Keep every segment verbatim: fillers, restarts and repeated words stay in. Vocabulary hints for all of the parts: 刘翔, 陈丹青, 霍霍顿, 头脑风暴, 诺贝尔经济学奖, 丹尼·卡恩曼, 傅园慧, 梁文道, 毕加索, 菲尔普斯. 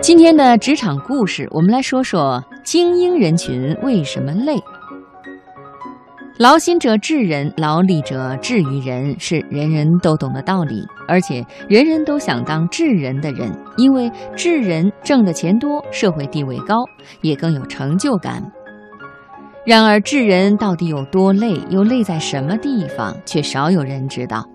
今天的职场故事，我们来说说精英人群为什么累。劳心者治人，劳力者治于人，是人人都懂的道理，而且人人都想当治人的人，因为治人挣的钱多，社会地位高，也更有成就感。然而治人到底有多累，又累在什么地方，却少有人知道。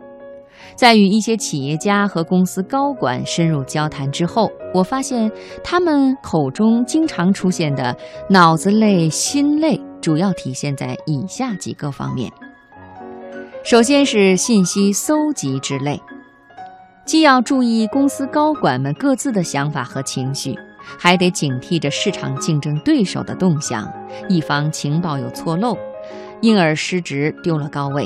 在与一些企业家和公司高管深入交谈之后，我发现他们口中经常出现的脑子累、心累，主要体现在以下几个方面。首先是信息搜集之累，既要注意公司高管们各自的想法和情绪，还得警惕着市场竞争对手的动向，以防情报有错漏，因而失职丢了高位。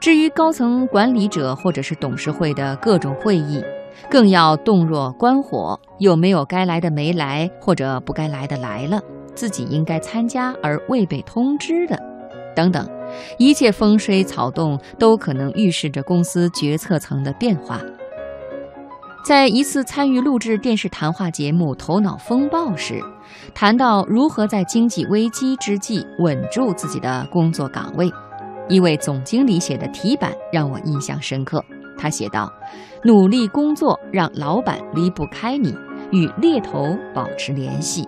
至于高层管理者或者是董事会的各种会议，更要洞若观火，有没有该来的没来，或者不该来的来了，自己应该参加而未被通知的等等，一切风吹草动都可能预示着公司决策层的变化。在一次参与录制电视谈话节目《头脑风暴》时，谈到如何在经济危机之际稳住自己的工作岗位，一位总经理写的题板让我印象深刻。他写道：努力工作，让老板离不开你，与猎头保持联系。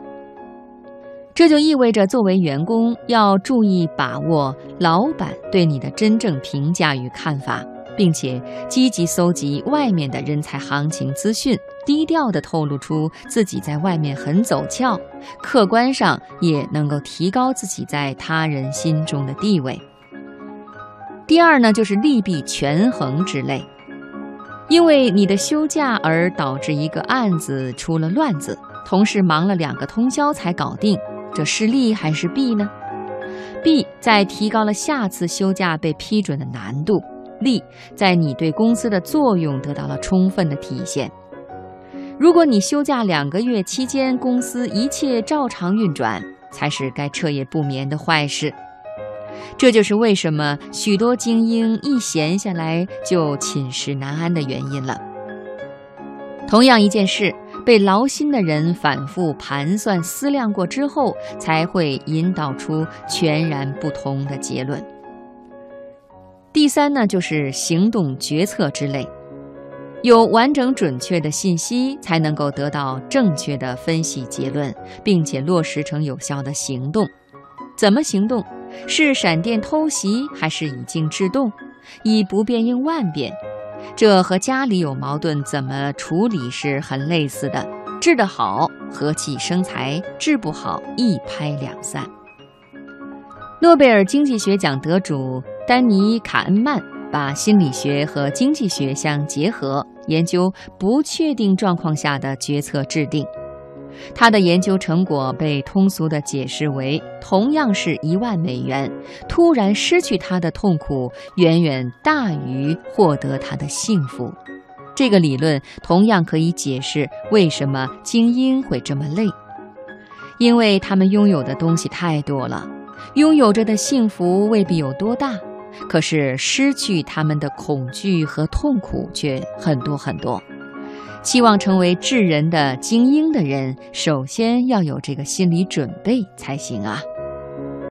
这就意味着作为员工要注意把握老板对你的真正评价与看法，并且积极搜集外面的人才行情资讯，低调地透露出自己在外面很走俏，客观上也能够提高自己在他人心中的地位。第二呢，就是利弊权衡之类，因为你的休假而导致一个案子出了乱子，同事忙了两个通宵才搞定，这是利还是弊呢？弊在提高了下次休假被批准的难度，利在你对公司的作用得到了充分的体现。如果你休假两个月期间公司一切照常运转，才是该彻夜不眠的坏事。这就是为什么许多精英一闲下来就寝食难安的原因了。同样一件事，被劳心的人反复盘算思量过之后，才会引导出全然不同的结论。第三呢，就是行动决策之类，有完整准确的信息，才能够得到正确的分析结论，并且落实成有效的行动。怎么行动？是闪电偷袭还是以静制动，以不变应万变？这和家里有矛盾怎么处理是很类似的，治得好和气生财，治不好一拍两散。诺贝尔经济学奖得主丹尼·卡恩曼把心理学和经济学相结合，研究不确定状况下的决策制定。他的研究成果被通俗地解释为，同样是一万美元，突然失去它的痛苦远远大于获得它的幸福。这个理论同样可以解释为什么精英会这么累，因为他们拥有的东西太多了，拥有着的幸福未必有多大，可是失去他们的恐惧和痛苦却很多很多。期望成为治人的精英的人，首先要有这个心理准备才行啊。